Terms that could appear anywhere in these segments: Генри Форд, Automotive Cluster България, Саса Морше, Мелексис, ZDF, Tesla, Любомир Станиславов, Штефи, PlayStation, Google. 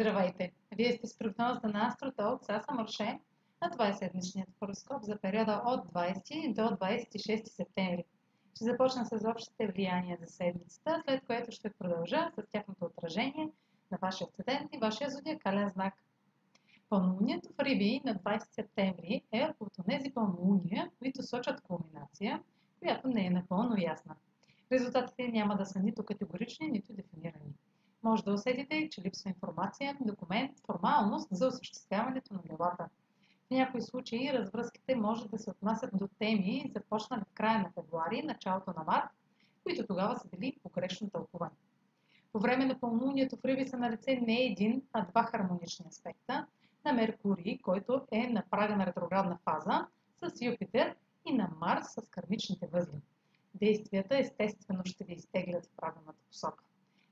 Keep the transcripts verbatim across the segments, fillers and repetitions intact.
Здравейте! Вие сте с прогнозата на AstroTalks, Саса Морше, а това е седмичният хороскоп за периода от двайсети до двайсет и шести септември. Ще започна с общите влияния за седмицата, след което ще продължа с тяхното отражение на вашия асцендент и вашия зодиакален знак. Пълнолунието в Риби на двайсети септември е от тези пълнолуния, които сочат кулминация, която не е напълно ясна. Резултатите няма да са нито категорични, нито дефинирани. Може да усетите, че липсва информация, документ, формалност за осъществяването на делата. В някои случаи развръзките може да се отнасят до теми, започнали в края на февруари, началото на март, които тогава са били погрешно тълкувани. По време на пълнолунието в Риби са на лице не един, а два хармонични аспекта на Меркурий, който е на прага на ретроградна фаза, с Юпитер и на Марс с кърмичните възли. Действията естествено ще ви изтеглят в правилната посока.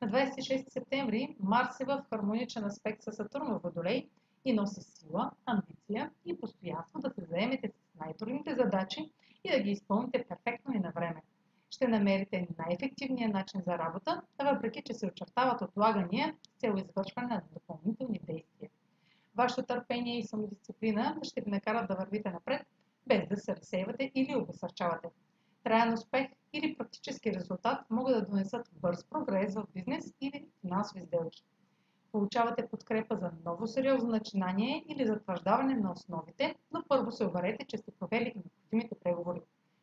На двайсет и шести септември Марс е в хармоничен аспект с Сатурн в Водолей и носи сила, амбиция и постоянство да се заемете с най-трудните задачи и да ги изпълните перфектно и на време. Ще намерите най-ефективния начин за работа, въпреки че се очертават отлагания с цел извършване на допълнителни действия. Вашето търпение и самодисциплина ще ви накарат да вървите напред, без да се разсейвате или обесърчавате. Траен успех или практически резултат могат да донесат бърз прогрес в бизнес или финансови сделки. Получавате подкрепа за ново сериозно начинание или затвърждаване на основите, но първо се уверете, че сте провели необходимите преговори.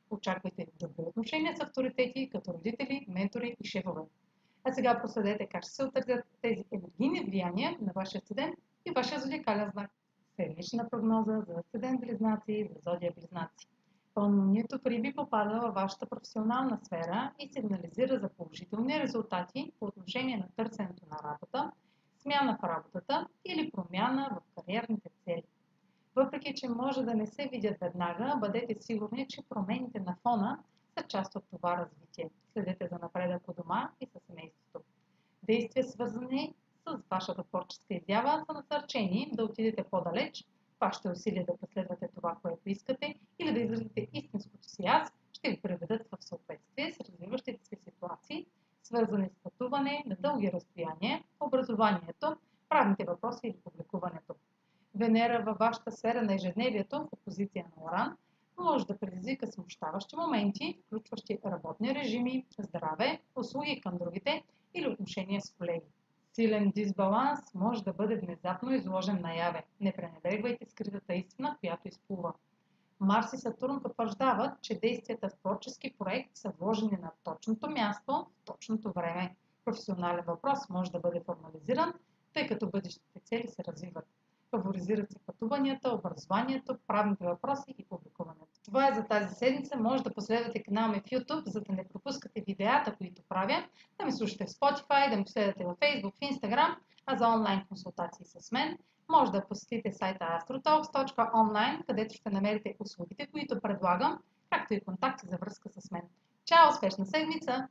Очаквайте добри отношения с авторитети, като родители, ментори и шефове. А сега проследете как ще се отразят тези енергийни влияния на вашия асцендент и вашия зодиакален знак. Седмична прогноза за асцендент Близнаци и за зодия Близнаци. Пълнолунието в Риби попада във вашата професионална сфера и сигнализира за положителни резултати по отношение на търсенето на работа, смяна в работата или промяна в кариерните цели. Въпреки че може да не се видят веднага, бъдете сигурни, че промените на фона са част от това развитие. Следете за напредък у дома и със семейството. Действия, свързани с вашата творческа изява, са насърчени да отидете по-далеч. Вашите усилия да преследвате това, което искате, или да изразите истинското си аз, ще ви приведат в съответствие с развиващите се ситуации, свързани с пътуване на дълги разстояния, образованието, правните въпроси или публикуването. Венера във вашата сфера на ежедневието в опозиция на Оран може да предизвика смущаващи моменти, включващи работни режими, здраве, услуги към другите или отношения с колеги. Силен дисбаланс може да бъде внезапно изложен наяве. Не пренебрегвайте скритата истина, която изплува. Марс и Сатурн потвърждават, че действията в творчески проект са вложени на точното място, в точното време. Професионален въпрос може да бъде формализиран, тъй като бъдещите цели се развиват. Фаворизират се пътуванията, образованието, правните въпроси и публикуването. Това е за тази седмица. Може да последвате канала ми в YouTube, за да не пропускате видеята, които правя, да ме слушате в Spotify, да ме следвате във Facebook, в Instagram, а за онлайн консултации с мен може да посетите сайта astrotalks точка онлайн, където ще намерите услугите, които предлагам, както и контакти за връзка с мен. Чао! Успешна седмица!